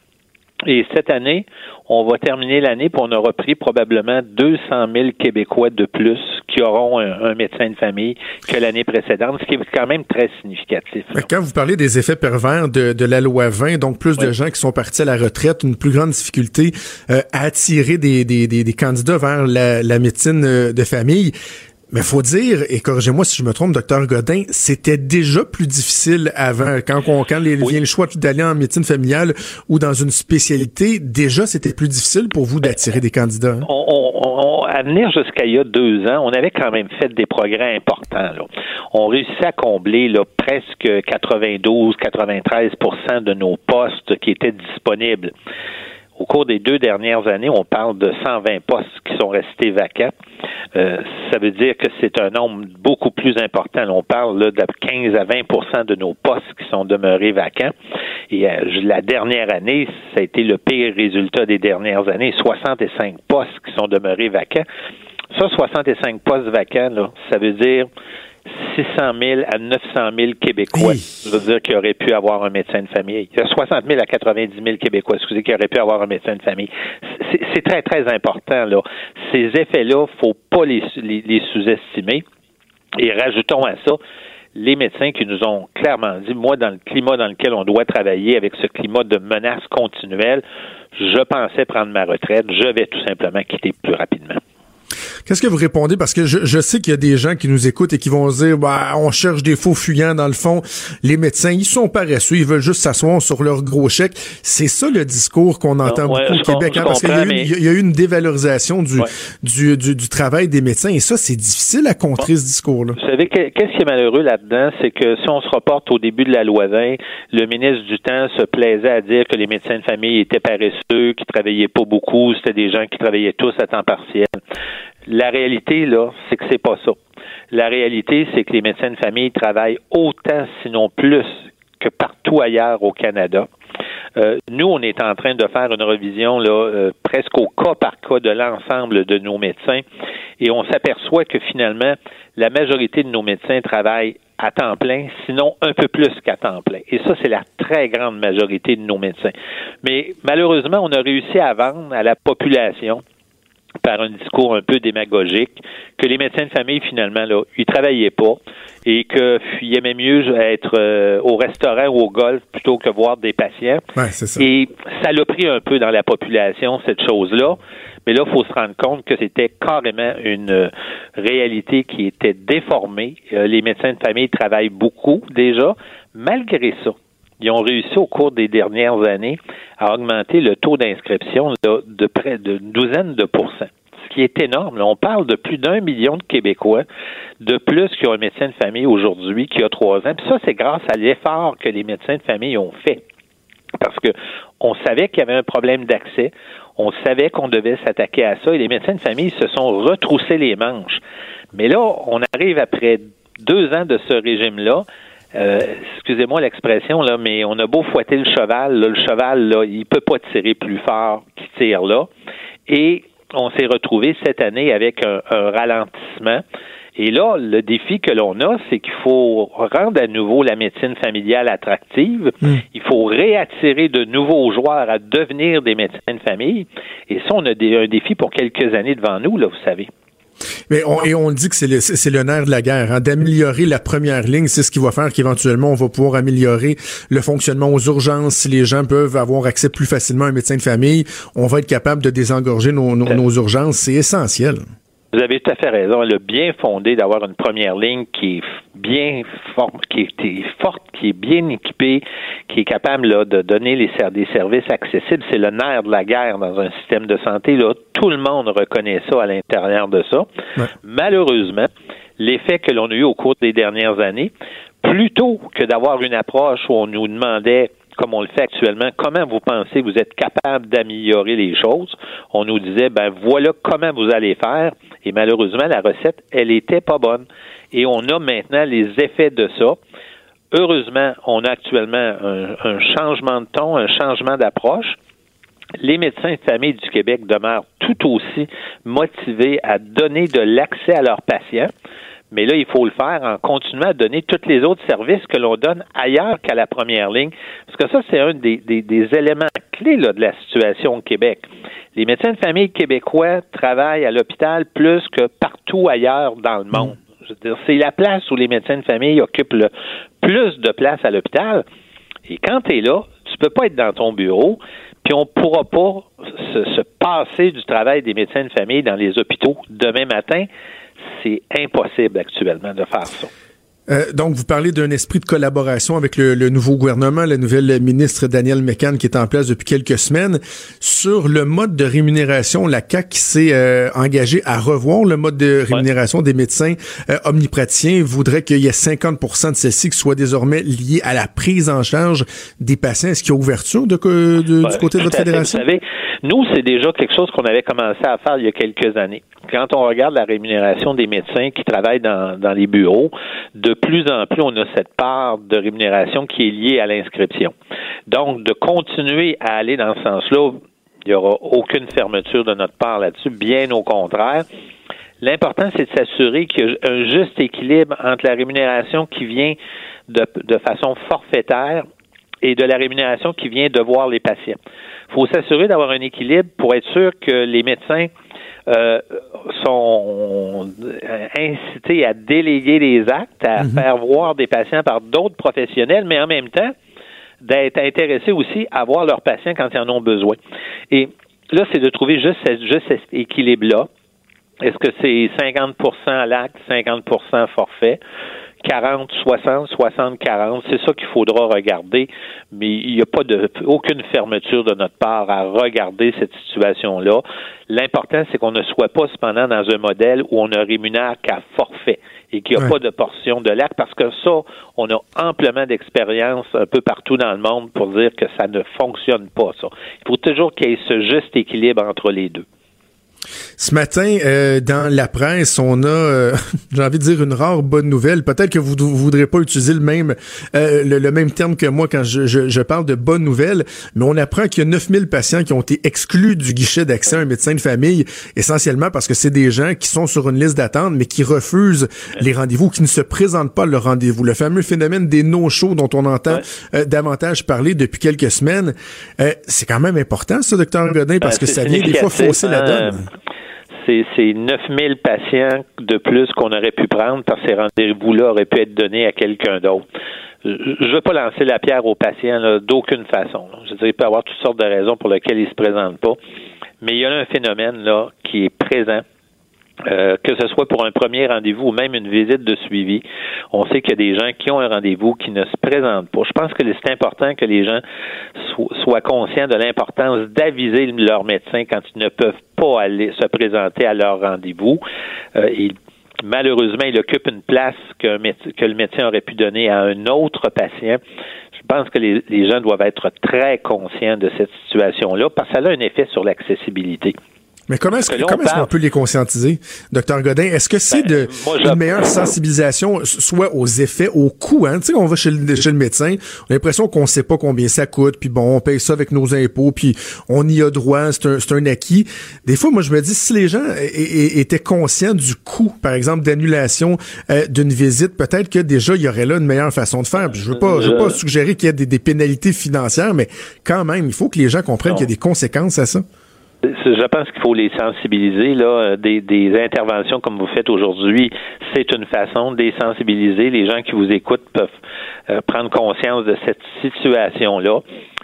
Et cette année, on va terminer l'année puis on a repris probablement deux cent mille Québécois de plus qui auront un, un médecin de famille que l'année précédente, ce qui est quand même très significatif. Mais quand vous parlez des effets pervers de, de la loi vingt, donc plus oui. de gens qui sont partis à la retraite, une plus grande difficulté euh, à attirer des, des, des, des candidats vers la, la médecine de famille. Mais faut dire, et corrigez-moi si je me trompe, Dr Godin, c'était déjà plus difficile avant. Quand on quand les, oui. vient le choix d'aller en médecine familiale ou dans une spécialité, déjà c'était plus difficile pour vous d'attirer des candidats. Hein? On, on, on, à venir jusqu'à il y a deux ans, on avait quand même fait des progrès importants. Là. On réussissait à combler là, presque quatre-vingt-douze à quatre-vingt-treize pour cent de nos postes qui étaient disponibles. Au cours des deux dernières années, on parle de cent vingt postes qui sont restés vacants. Euh, ça veut dire que c'est un nombre beaucoup plus important. On parle là, de quinze à vingt pour cent de nos postes qui sont demeurés vacants. Et euh, la dernière année, ça a été le pire résultat des dernières années. soixante-cinq postes qui sont demeurés vacants. Ça, soixante-cinq postes vacants, là, ça veut dire six cent mille à neuf cent mille Québécois, ça veut dire qu'il aurait pu avoir un médecin de famille. Il y a soixante mille à quatre-vingt-dix mille Québécois, excusez, qui auraient pu avoir un médecin de famille. C'est, c'est très, très important, là. Ces effets-là, faut pas les, les, les sous-estimer. Et rajoutons à ça les médecins qui nous ont clairement dit, moi, dans le climat dans lequel on doit travailler, avec ce climat de menace continuelle, je pensais prendre ma retraite, je vais tout simplement quitter plus rapidement. Qu'est-ce que vous répondez? Parce que je, je sais qu'il y a des gens qui nous écoutent et qui vont dire bah, on cherche des faux fuyants dans le fond. Les médecins, ils sont paresseux. Ils veulent juste s'asseoir sur leur gros chèque. C'est ça le discours qu'on entend non, beaucoup ouais, au Québec. Hein, parce qu'il y a, eu, mais... il y a eu une dévalorisation du, ouais. du, du, du travail des médecins. Et ça, c'est difficile à contrer bon, ce discours-là. Vous savez, qu'est-ce qui est malheureux là-dedans? C'est que si on se reporte au début de la loi vingt, le ministre du Temps se plaisait à dire que les médecins de famille étaient paresseux, qu'ils travaillaient pas beaucoup. C'était des gens qui travaillaient tous à temps partiel. La réalité, là, c'est que c'est pas ça. La réalité, c'est que les médecins de famille travaillent autant, sinon plus, que partout ailleurs au Canada. Euh, nous, on est en train de faire une revision là, euh, presque au cas par cas de l'ensemble de nos médecins et on s'aperçoit que finalement, la majorité de nos médecins travaillent à temps plein, sinon un peu plus qu'à temps plein. Et ça, c'est la très grande majorité de nos médecins. Mais malheureusement, on a réussi à vendre à la population par un discours un peu démagogique, que les médecins de famille, finalement, là, ils travaillaient pas et qu'ils aimaient mieux être euh, au restaurant ou au golf plutôt que voir des patients. Ouais, c'est ça. Et ça l'a pris un peu dans la population, cette chose-là. Mais là, il faut se rendre compte que c'était carrément une réalité qui était déformée. Euh, les médecins de famille travaillent beaucoup déjà. Malgré ça, ils ont réussi au cours des dernières années à augmenter le taux d'inscription là, de près d'une douzaine de pourcents, ce qui est énorme. Là, on parle de plus d'un million de Québécois de plus qui ont un médecin de famille aujourd'hui qui a trois ans. Puis ça, c'est grâce à l'effort que les médecins de famille ont fait. Parce que on savait qu'il y avait un problème d'accès, on savait qu'on devait s'attaquer à ça, et les médecins de famille se sont retroussés les manches. Mais là, on arrive après deux ans de ce régime-là, Euh, excusez-moi l'expression, là, mais on a beau fouetter le cheval, là, le cheval, là, il peut pas tirer plus fort qu'il tire là. Et on s'est retrouvé cette année avec un, un ralentissement. Et là, le défi que l'on a, c'est qu'il faut rendre à nouveau la médecine familiale attractive. Mmh. Il faut réattirer de nouveaux joueurs à devenir des médecins de famille. Et ça, on a des, un défi pour quelques années devant nous, là, vous savez. Mais on, et on dit que c'est le, c'est le nerf de la guerre, hein, d'améliorer la première ligne. C'est ce qui va faire qu'éventuellement on va pouvoir améliorer le fonctionnement aux urgences. Si les gens peuvent avoir accès plus facilement à un médecin de famille, on va être capable de désengorger nos, nos, nos urgences. C'est essentiel. Vous avez tout à fait raison. Elle a bien fondé d'avoir une première ligne qui est bien forte, qui est forte, qui est bien équipée, qui est capable là, de donner les ser- des services accessibles. C'est le nerf de la guerre dans un système de santé. Là, tout le monde reconnaît ça à l'intérieur de ça. Ouais. Malheureusement, l'effet que l'on a eu au cours des dernières années, plutôt que d'avoir une approche où on nous demandait, comme on le fait actuellement, comment vous pensez vous êtes capable d'améliorer les choses? On nous disait, ben voilà comment vous allez faire. Et malheureusement, la recette, elle était pas bonne. Et on a maintenant les effets de ça. Heureusement, on a actuellement un, un changement de ton, un changement d'approche. Les médecins de famille du Québec demeurent tout aussi motivés à donner de l'accès à leurs patients. Mais là, il faut le faire en continuant à donner tous les autres services que l'on donne ailleurs qu'à la première ligne. Parce que ça, c'est un des, des, des éléments clés là, de la situation au Québec. Les médecins de famille québécois travaillent à l'hôpital plus que partout ailleurs dans le monde. Je veux dire, c'est la place où les médecins de famille occupent le plus de place à l'hôpital. Et quand tu es là, tu peux pas être dans ton bureau, puis on pourra pas se, se passer du travail des médecins de famille dans les hôpitaux demain matin. C'est impossible actuellement de faire ça. Euh, donc, vous parlez d'un esprit de collaboration avec le, le nouveau gouvernement, la nouvelle ministre Danielle Mécan qui est en place depuis quelques semaines. Sur le mode de rémunération, la C A Q qui s'est euh, engagée à revoir le mode de rémunération ouais. des médecins euh, omnipraticiens voudrait qu'il y ait cinquante pour cent de celle-ci qui soit désormais liée à la prise en charge des patients. Est-ce qu'il y a ouverture de, de, de, ouais, du côté de votre fédération? Vous savez, nous, c'est déjà quelque chose qu'on avait commencé à faire il y a quelques années. Quand on regarde la rémunération des médecins qui travaillent dans, dans les bureaux, de plus en plus, on a cette part de rémunération qui est liée à l'inscription. Donc, de continuer à aller dans ce sens-là, il n'y aura aucune fermeture de notre part là-dessus, bien au contraire. L'important, c'est de s'assurer qu'il y a un juste équilibre entre la rémunération qui vient de, de façon forfaitaire et de la rémunération qui vient de voir les patients. Il faut s'assurer d'avoir un équilibre pour être sûr que les médecins Euh, sont incités à déléguer des actes, à mm-hmm. faire voir des patients par d'autres professionnels, mais en même temps, d'être intéressés aussi à voir leurs patients quand ils en ont besoin. Et là, c'est de trouver juste, juste cet équilibre-là. Est-ce que c'est cinquante pour cent à l'acte, cinquante pour cent forfait? quarante, soixante, soixante, quarante, c'est ça qu'il faudra regarder, mais il n'y a pas de aucune fermeture de notre part à regarder cette situation-là. L'important, c'est qu'on ne soit pas cependant dans un modèle où on ne rémunère qu'à forfait et qu'il n'y a ouais. pas de portion de l'acte, parce que ça, on a amplement d'expérience un peu partout dans le monde pour dire que ça ne fonctionne pas, ça. Il faut toujours qu'il y ait ce juste équilibre entre les deux. Ce matin, euh, dans la presse, on a, euh, j'ai envie de dire, une rare bonne nouvelle. Peut-être que vous ne voudrez pas utiliser le même euh, le, le même terme que moi quand je, je, je parle de bonne nouvelle, mais on apprend qu'il y a neuf mille patients qui ont été exclus du guichet d'accès à un médecin de famille, essentiellement parce que c'est des gens qui sont sur une liste d'attente, mais qui refusent les rendez-vous, qui ne se présentent pas à leur rendez-vous. Le fameux phénomène des no-shows dont on entend euh, davantage parler depuis quelques semaines, euh, c'est quand même important, ça, docteur Godin, parce que ça vient des fois fausser la donne. C'est, c'est neuf mille patients de plus qu'on aurait pu prendre parce que ces rendez-vous-là auraient pu être donnés à quelqu'un d'autre. Je ne veux pas lancer la pierre aux patients là, d'aucune façon. Là. Je veux dire, il peut y avoir toutes sortes de raisons pour lesquelles ils ne se présentent pas. Mais il y a là un phénomène là qui est présent, euh, que ce soit pour un premier rendez-vous ou même une visite de suivi. On sait qu'il y a des gens qui ont un rendez-vous qui ne se présentent pas. Je pense que c'est important que les gens so- soient conscients de l'importance d'aviser leur médecin quand ils ne peuvent pas aller se présenter à leur rendez-vous. Euh, il, malheureusement, il occupe une place que, que le médecin aurait pu donner à un autre patient. Je pense que les, les gens doivent être très conscients de cette situation-là parce que ça a un effet sur l'accessibilité. Mais comment est-ce, comment est-ce qu'on peut les conscientiser, Docteur Godin? Est-ce que c'est ben, de moi, une meilleure sensibilisation, soit aux effets, aux coûts? Hein? Tu sais, on va chez le, chez le médecin, on a l'impression qu'on ne sait pas combien ça coûte, puis bon, on paye ça avec nos impôts, puis on y a droit, c'est un, c'est un acquis. Des fois, moi, je me dis, si les gens étaient conscients du coût, par exemple, d'annulation euh, d'une visite, peut-être que déjà, il y aurait là une meilleure façon de faire. Puis je ne veux pas, je veux pas suggérer qu'il y ait des, des pénalités financières, mais quand même, il faut que les gens comprennent non. qu'il y a des conséquences à ça. Je pense qu'il faut les sensibiliser, là, des, des interventions comme vous faites aujourd'hui, c'est une façon de les sensibiliser. Les gens qui vous écoutent peuvent euh, prendre conscience de cette situation-là.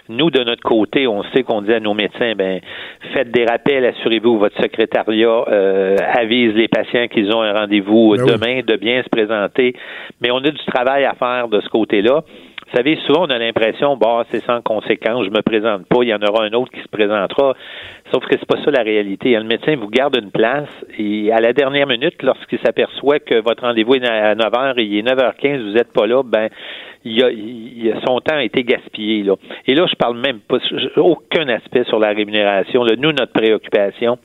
Nous, de notre côté, on sait qu'on dit à nos médecins, ben, faites des rappels, assurez-vous, votre secrétariat euh, avise les patients qu'ils ont un rendez-vous ben demain, oui. de bien se présenter. Mais on a du travail à faire de ce côté-là. Vous savez, souvent, on a l'impression, bah, c'est sans conséquence, je me présente pas, il y en aura un autre qui se présentera. Sauf que c'est pas ça la réalité. Le médecin vous garde une place et à la dernière minute, lorsqu'il s'aperçoit que votre rendez-vous est à neuf heures et il est neuf heures quinze, vous n'êtes pas là, ben, il y a, il y a, son temps a été gaspillé, là. Et là, je parle même pas, aucun aspect sur la rémunération, là. Nous, notre préoccupation,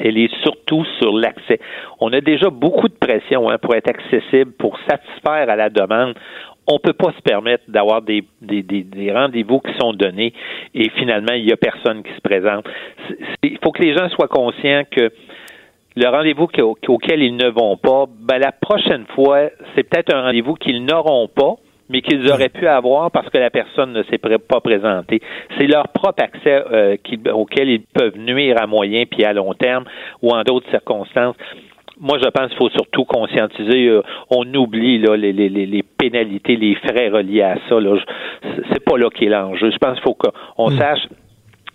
elle est surtout sur l'accès. On a déjà beaucoup de pression, hein, pour être accessible, pour satisfaire à la demande. On peut pas se permettre d'avoir des, des, des, des rendez-vous qui sont donnés et finalement, il y a personne qui se présente. Il faut que les gens soient conscients que le rendez-vous au, auquel ils ne vont pas, ben, la prochaine fois, c'est peut-être un rendez-vous qu'ils n'auront pas, mais qu'ils auraient pu avoir parce que la personne ne s'est pas présentée. C'est leur propre accès euh, qui, auquel ils peuvent nuire à moyen puis à long terme ou en d'autres circonstances. Moi, je pense qu'il faut surtout conscientiser. Euh, on oublie là, les, les, les pénalités, les frais reliés à ça. Là. Je, c'est pas là qu'est l'enjeu. Je pense qu'il faut qu'on mmh. sache.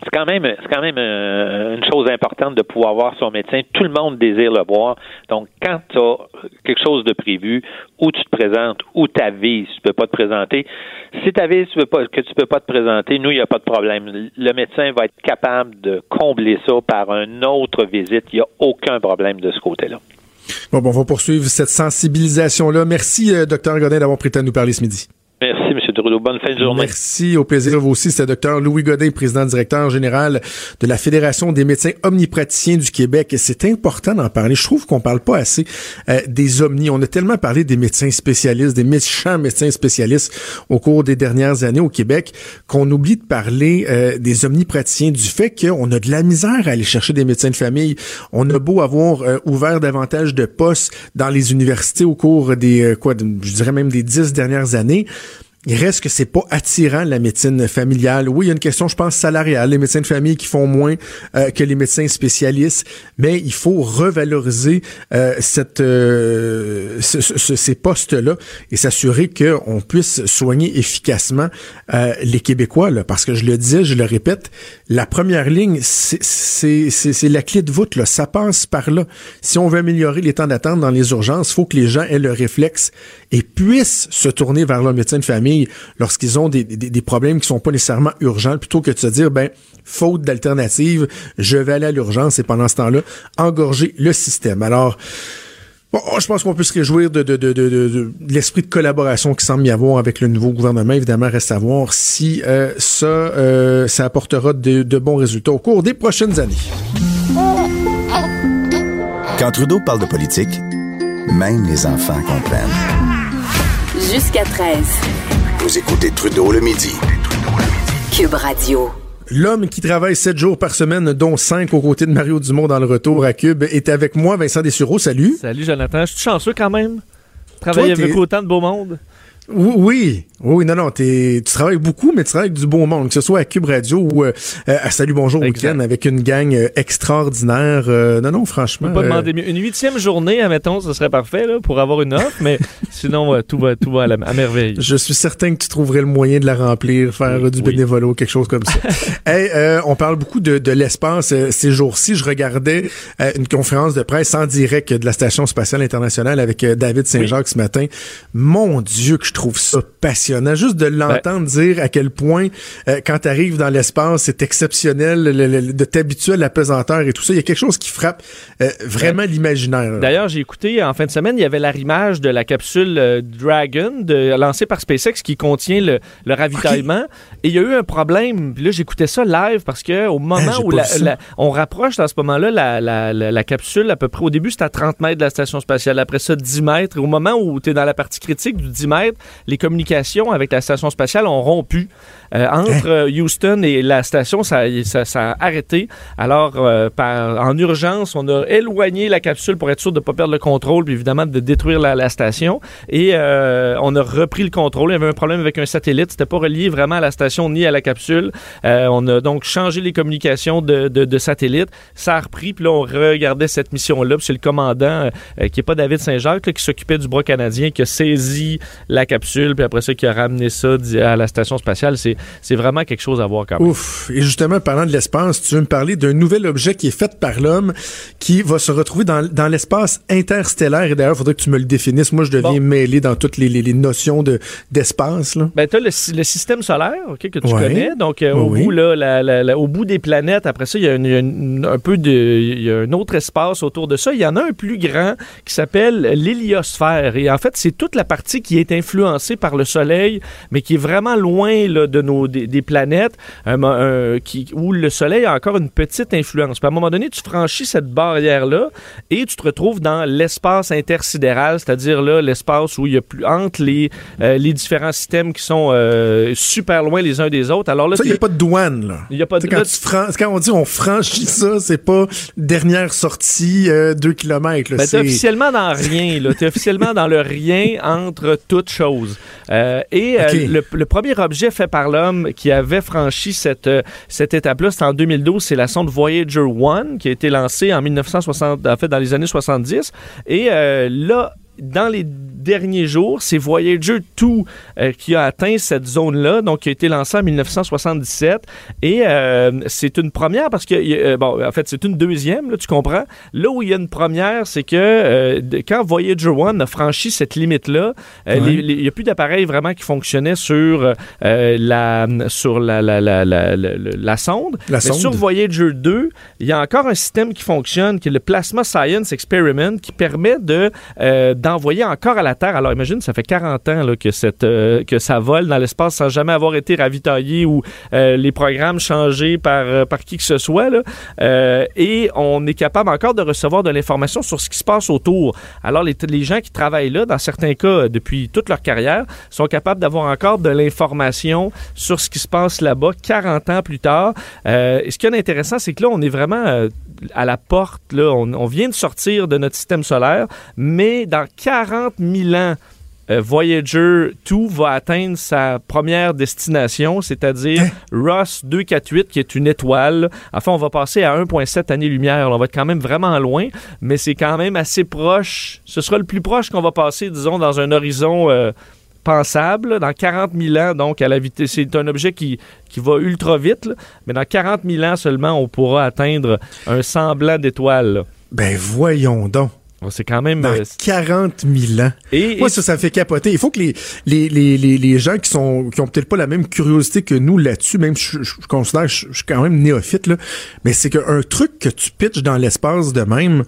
C'est quand même, c'est quand même euh, une chose importante de pouvoir voir son médecin. Tout le monde désire le voir. Donc, quand tu as quelque chose de prévu, où tu te présentes, où t'avises, tu peux pas te présenter. Si t'avises, tu veux pas, que tu peux pas te présenter, nous, il n'y a pas de problème. Le médecin va être capable de combler ça par une autre visite. Il n'y a aucun problème de ce côté-là. Bon, bon, on va poursuivre cette sensibilisation-là. Merci, euh, Docteur Godin, d'avoir pris le temps de nous parler ce midi. Merci, M. Trudeau. Bonne fin de journée. Merci. Au plaisir. Vous aussi, c'était Docteur Louis Godin, président-directeur général de la Fédération des médecins omnipraticiens du Québec. Et c'est important d'en parler. Je trouve qu'on parle pas assez euh, des omnis. On a tellement parlé des médecins spécialistes, des méchants médecins spécialistes au cours des dernières années au Québec, qu'on oublie de parler euh, des omnipraticiens, du fait qu'on a de la misère à aller chercher des médecins de famille. On a beau avoir euh, ouvert davantage de postes dans les universités au cours des, euh, quoi, je dirais même des dix dernières années. Il reste que c'est pas attirant, la médecine familiale. Oui, il y a une question, je pense, salariale. Les médecins de famille qui font moins euh, que les médecins spécialistes, mais il faut revaloriser euh, cette, euh, ce, ce, ces postes-là et s'assurer qu'on puisse soigner efficacement euh, les Québécois, là, parce que je le disais, je le répète, la première ligne, c'est, c'est, c'est, c'est la clé de voûte, là. Ça passe par là. Si on veut améliorer les temps d'attente dans les urgences, il faut que les gens aient le réflexe et puissent se tourner vers leur médecin de famille lorsqu'ils ont des, des, des problèmes qui sont pas nécessairement urgents, plutôt que de se dire, ben, faute d'alternative, je vais aller à l'urgence et pendant ce temps-là, engorger le système. Alors, bon, je pense qu'on peut se réjouir de, de, de, de, de, de l'esprit de collaboration qui semble y avoir avec le nouveau gouvernement. Évidemment, reste à voir si euh, ça, euh, ça apportera de, de bons résultats au cours des prochaines années. Quand Trudeau parle de politique, même les enfants comprennent. Jusqu'à treize. Vous écoutez Trudeau le midi. Cube Radio. L'homme qui travaille sept jours par semaine, dont cinq aux côtés de Mario Dumont dans le retour à Cube, est avec moi, Vincent Dessureau. Salut. Salut, Jonathan. Je suis chanceux quand même. Travailler avec autant de beau monde. Oui, oui, non, non, t'es, tu travailles beaucoup, mais tu travailles avec du beau monde, que ce soit à Cube Radio ou euh, à Salut Bonjour exact. Week-end avec une gang extraordinaire. Euh, non, non, franchement. On peut pas demander mieux. Une huitième journée, admettons, ce serait parfait là, pour avoir une offre, mais sinon, euh, tout va tout va à, la, à merveille. Je suis certain que tu trouverais le moyen de la remplir, faire oui, du oui. bénévolat ou quelque chose comme ça. Hey, euh, on parle beaucoup de, de l'espace euh, ces jours-ci. Je regardais euh, une conférence de presse en direct de la Station spatiale internationale avec euh, David Saint-Jacques oui. ce matin. Mon Dieu, que je trouve ça passionnant. impressionnant. Juste de l'entendre ben. dire à quel point, euh, quand tu arrives dans l'espace, c'est exceptionnel, le, le, de t'habituer à la pesanteur et tout ça. Il y a quelque chose qui frappe euh, vraiment ben. l'imaginaire. D'ailleurs, j'ai écouté en fin de semaine, il y avait l'arrimage de la capsule euh, Dragon de, lancée par SpaceX qui contient le, le ravitaillement. Okay. Et il y a eu un problème. Puis là, j'écoutais ça live parce que au moment hein, où la, la, on rapproche, dans ce moment-là, la, la, la, la capsule, à peu près au début, c'était à trente mètres de la station spatiale. Après ça, dix mètres. Et au moment où tu es dans la partie critique du dix mètres, les communications avec la station spatiale ont rompu. Euh, entre hein? Houston et la station, ça, ça, ça a arrêté. Alors, euh, par, en urgence, on a éloigné la capsule pour être sûr de ne pas perdre le contrôle, puis évidemment de détruire la, la station. Et euh, on a repris le contrôle. Il y avait un problème avec un satellite. C'était pas relié vraiment à la station ni à la capsule. Euh, on a donc changé les communications de, de, de satellite. Ça a repris, puis là, on regardait cette mission-là. Puis c'est le commandant, euh, qui n'est pas David Saint-Jacques, là, qui s'occupait du bras canadien, qui a saisi la capsule, puis après ça, qui a ramené ça à la station spatiale. C'est C'est vraiment quelque chose à voir quand même. Ouf! Et justement, parlant de l'espace, tu veux me parler d'un nouvel objet qui est fait par l'homme qui va se retrouver dans, dans l'espace interstellaire. Et d'ailleurs, il faudrait que tu me le définisses. Moi, je deviens bon. mêlé dans toutes les, les, les notions de, d'espace. Là. Ben, tu as le, le système solaire, okay, que tu ouais. connais. Donc, euh, au, oui. bout, là, la, la, la, au bout des planètes, après ça, il y a, une, une, un peu de, y a un autre espace autour de ça. Il y en a un plus grand qui s'appelle l'héliosphère. Et en fait, c'est toute la partie qui est influencée par le Soleil, mais qui est vraiment loin là, de Nos, des, des planètes euh, euh, qui, où le Soleil a encore une petite influence. Puis à un moment donné, tu franchis cette barrière-là et tu te retrouves dans l'espace intersidéral, c'est-à-dire là, l'espace où il y a plus entre les, euh, les différents systèmes qui sont euh, super loin les uns des autres. Alors là, ça, il n'y a pas de douane. Là. Y a pas de, quand, là, tu fran- quand on dit on franchit ça, c'est pas dernière sortie, euh, deux kilomètres. Là, ben, c'est... T'es officiellement dans rien. Là. T'es officiellement dans le rien entre toutes choses. Euh, et okay. euh, le, le premier objet fait par là qui avait franchi cette, cette étape-là, c'était en deux mille douze, c'est la sonde Voyager un qui a été lancée en dix-neuf soixante, en fait dans les années soixante-dix, et euh, là, dans les derniers jours, c'est Voyager deux euh, qui a atteint cette zone-là, donc qui a été lancé en dix-neuf soixante-dix-sept, et euh, c'est une première parce que, euh, bon, en fait, c'est une deuxième, là, tu comprends? Là où il y a une première, c'est que euh, quand Voyager un a franchi cette limite-là, euh, ouais. il n'y a plus d'appareils vraiment qui fonctionnaient sur, euh, la, sur la, la, la, la, la, la, la sonde, la mais sonde. Sur Voyager deux, il y a encore un système qui fonctionne, qui est le Plasma Science Experiment, qui permet de, euh, d'envoyer encore à la Terre. Alors imagine, ça fait quarante ans là, que, cette, euh, que ça vole dans l'espace sans jamais avoir été ravitaillé ou euh, les programmes changés par, euh, par qui que ce soit. Là. Euh, et on est capable encore de recevoir de l'information sur ce qui se passe autour. Alors les, les gens qui travaillent là, dans certains cas depuis toute leur carrière, sont capables d'avoir encore de l'information sur ce qui se passe là-bas quarante ans plus tard. Euh, et ce qui est intéressant, c'est que là, on est vraiment euh, à la porte. Là, on, on vient de sortir de notre système solaire, mais dans quarante mille ans, euh, Voyager deux va atteindre sa première destination, c'est-à-dire hein? Ross deux cent quarante-huit, qui est une étoile. Enfin, on va passer à un virgule sept années-lumière. On va être quand même vraiment loin, mais c'est quand même assez proche. Ce sera le plus proche qu'on va passer, disons, dans un horizon... Euh, pensable, dans quarante mille ans, donc à la vitesse, c'est un objet qui, qui va ultra vite, là, mais dans quarante mille ans seulement, on pourra atteindre un semblant d'étoile. Là. Ben voyons donc. C'est quand même... Dans quarante mille ans. Et, Moi, et... ça, ça me fait capoter. Il faut que les, les, les, les, les gens qui sont qui ont peut-être pas la même curiosité que nous là-dessus, même je, je, je considère que je, je suis quand même néophyte, là, mais c'est qu'un truc que tu pitches dans l'espace de même...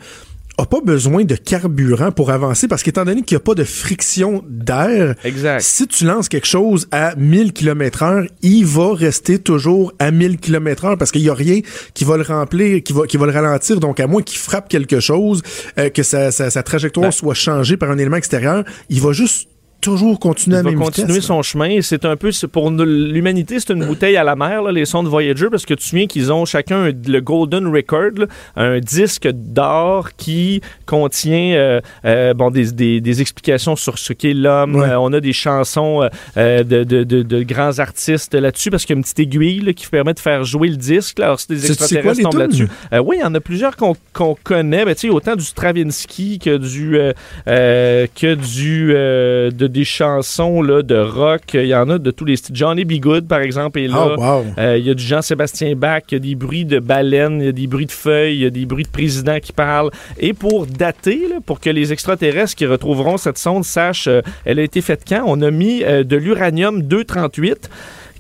a pas besoin de carburant pour avancer parce qu'étant donné qu'il n'y a pas de friction d'air, exact. Si tu lances quelque chose à mille kilomètres heure, il va rester toujours à mille kilomètres heure parce qu'il n'y a rien qui va le remplir, qui va, qui va le ralentir. Donc, à moins qu'il frappe quelque chose, euh, que sa, sa, sa trajectoire ben. soit changée par un élément extérieur, il va juste toujours continuer à la même vitesse. Il va continuer son chemin. Et c'est un peu, c'est pour nous, l'humanité, c'est une bouteille à la mer, là, les sondes Voyager, parce que tu te souviens qu'ils ont chacun un, le Golden Record, là, un disque d'or qui contient euh, euh, bon, des, des, des explications sur ce qu'est l'homme. Ouais. Euh, on a des chansons euh, de, de, de, de grands artistes là-dessus, parce qu'il y a une petite aiguille là, qui permet de faire jouer le disque. Là. Alors, si des extraterrestres c'est, c'est quoi, tombent là-dessus. Euh, oui, il y en a plusieurs qu'on, qu'on connaît. Ben, tu sais, autant du Stravinsky que du... Euh, euh, que du euh, de, des chansons là, de rock. Il y en a de tous les styles. Johnny B. Goode, par exemple, est là. Oh, wow. euh, il y a du Jean-Sébastien Bach. Il y a des bruits de baleines. Il y a des bruits de feuilles. Il y a des bruits de présidents qui parlent. Et pour dater, là, pour que les extraterrestres qui retrouveront cette sonde sachent euh, elle a été faite quand, on a mis euh, de l'uranium deux cent trente-huit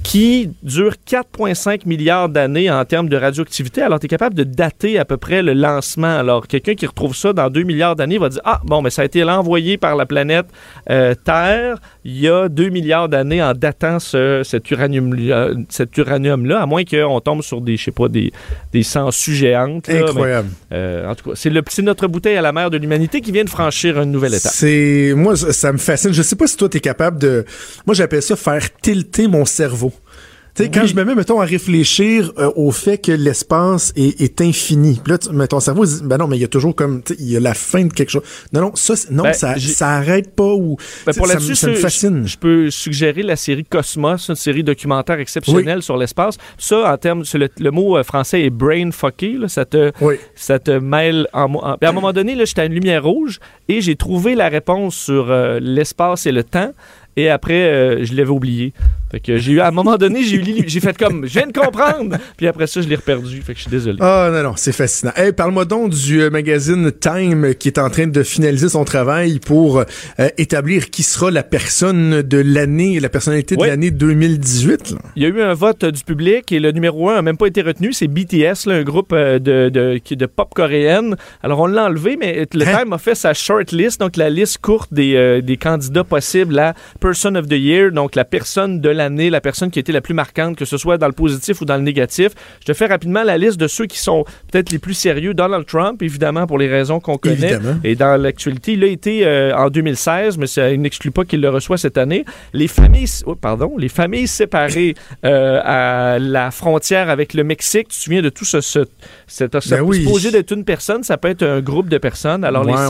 qui dure quatre virgule cinq milliards d'années en termes de radioactivité. Alors, tu es capable de dater à peu près le lancement. Alors, quelqu'un qui retrouve ça dans deux milliards d'années va dire « Ah, bon, mais ça a été envoyé par la planète euh, Terre il y a deux milliards d'années en datant ce, cet, uranium-là, cet uranium-là, à moins qu'on tombe sur des, je sais pas, des, des sangsues géantes. » Là, incroyable. Mais, euh, en tout cas, c'est, le, c'est notre bouteille à la mer de l'humanité qui vient de franchir une nouvelle étape. C'est, moi, ça me fascine. Je sais pas si toi, tu es capable de... Moi, j'appelle ça « faire tilter mon cerveau ». Tu sais, quand oui. je me mets, mettons, à réfléchir euh, au fait que l'espace est, est infini. Puis là, tu, mais ton cerveau dit, ben non, mais il y a toujours comme, il y a la fin de quelque chose. Non, non, ça, non, ben, ça, j'ai... ça arrête pas ou, ben pour ça, là-dessus, ça me fascine. Je, je peux suggérer la série Cosmos, une série documentaire exceptionnelle oui. sur l'espace. Ça, en termes, le, le mot français est brain fucké, là, ça te, oui. ça te mêle en, en ben, à un moment donné, là, j'étais à une lumière rouge et j'ai trouvé la réponse sur euh, l'espace et le temps. Et après, euh, je l'avais oublié. Fait que j'ai eu, à un moment donné, j'ai eu, j'ai fait comme, je viens de comprendre. Puis après ça, je l'ai reperdu. Fait que je suis désolé. Ah, oh, non, non, c'est fascinant. Hey, parle-moi donc du magazine Time qui est en train de finaliser son travail pour euh, établir qui sera la personne de l'année, la personnalité de oui. l'année deux mille dix-huit. Là. Il y a eu un vote du public et le numéro un n'a même pas été retenu. C'est B T S, là, un groupe de, de, de pop coréenne. Alors, on l'a enlevé, mais le hein? Time a fait sa short list, donc la liste courte des, euh, des candidats possibles à Person of the Year, donc la personne de l'année, la personne qui a été la plus marquante, que ce soit dans le positif ou dans le négatif. Je te fais rapidement la liste de ceux qui sont peut-être les plus sérieux. Donald Trump, évidemment, pour les raisons qu'on connaît. Évidemment. Et dans l'actualité, il a été euh, en deux mille seize, mais ça n'exclut pas qu'il le reçoit cette année. Les familles, oh, pardon, les familles séparées euh, à la frontière avec le Mexique, tu te souviens de tout ce... ce, ce, ce, ce ben oui. supposé d'être une personne, ça peut être un groupe de personnes. Alors, ouais, les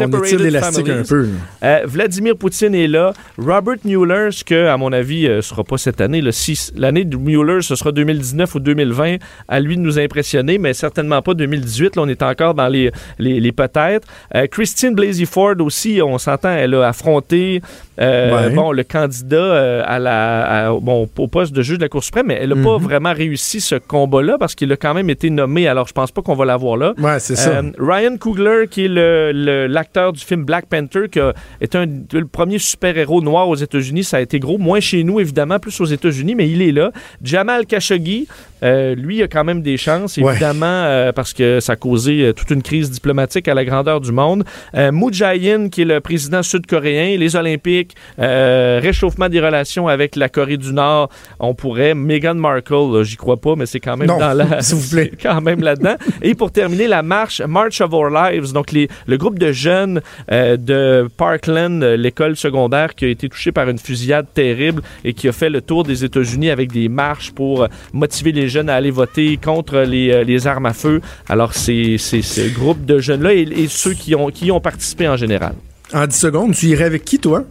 separated families. Un peu. Euh, Vladimir Poutine est là. Robert Mueller, ce que, à mon avis, ne euh, sera pas cette année. Là, si, l'année de Mueller, ce sera deux mille dix-neuf ou deux mille vingt, à lui de nous impressionner, mais certainement pas deux mille dix-huit. Là, on est encore dans les, les, les peut-être. Euh, Christine Blasey Ford aussi, on s'entend, elle a affronté euh, ouais. bon, le candidat euh, à la, à, bon, au poste de juge de la Cour suprême, mais elle n'a mm-hmm. pas vraiment réussi ce combat-là parce qu'il a quand même été nommé, alors je pense pas qu'on va l'avoir là. Ouais, c'est ça. Euh, Ryan Coogler, qui est le, le, l'acteur du film Black Panther, qui est un, le premier super-héros noir aux États-Unis. États-Unis, ça a été gros, moins chez nous évidemment, plus aux États-Unis, mais il est là. Jamal Khashoggi, euh, lui a quand même des chances, évidemment, ouais. euh, parce que ça a causé euh, toute une crise diplomatique à la grandeur du monde. Euh, Moon Jae-in, qui est le président sud-coréen, les Olympiques, euh, réchauffement des relations avec la Corée du Nord, on pourrait. Meghan Markle, là, j'y crois pas, mais c'est quand même non, dans la, s'il vous plaît. C'est quand même là-dedans. Et pour terminer, la marche, March of Our Lives, donc les, le groupe de jeunes euh, de Parkland, l'école secondaire qui a été touchée par une fusillade terrible et qui a fait le tour des États-Unis avec des marches pour motiver les jeunes à aller voter contre les, les armes à feu. Alors, c'est, c'est ce groupe de jeunes-là et, et ceux qui, ont, qui y ont participé en général. En dix secondes, tu irais avec qui, toi?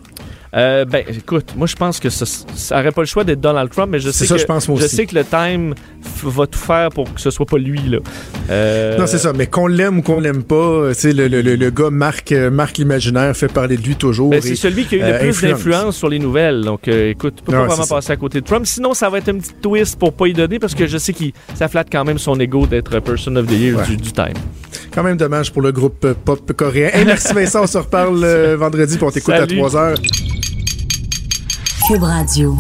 Euh, ben, écoute, moi, je pense que ça, ça n'aurait pas le choix d'être Donald Trump, mais je sais, ça, que, je pense je sais que le Time f- va tout faire pour que ce soit pas lui, là. Euh... Non, c'est ça, mais qu'on l'aime ou qu'on l'aime pas, tu sais, le, le, le gars marque, marque l'imaginaire, fait parler de lui toujours. Ben, et, c'est celui qui a eu euh, le plus influence. d'influence sur les nouvelles, donc euh, écoute, tu peux non, pas vraiment passer ça. à côté de Trump. Sinon, ça va être un petit twist pour pas y donner, parce que je sais que ça flatte quand même son ego d'être Person of the Year ouais. du, du Time. Quand même dommage pour le groupe pop coréen. Hey, merci Vincent, on se reparle vendredi, puis on t'écoute Salut. à trois heures. Cube Radio.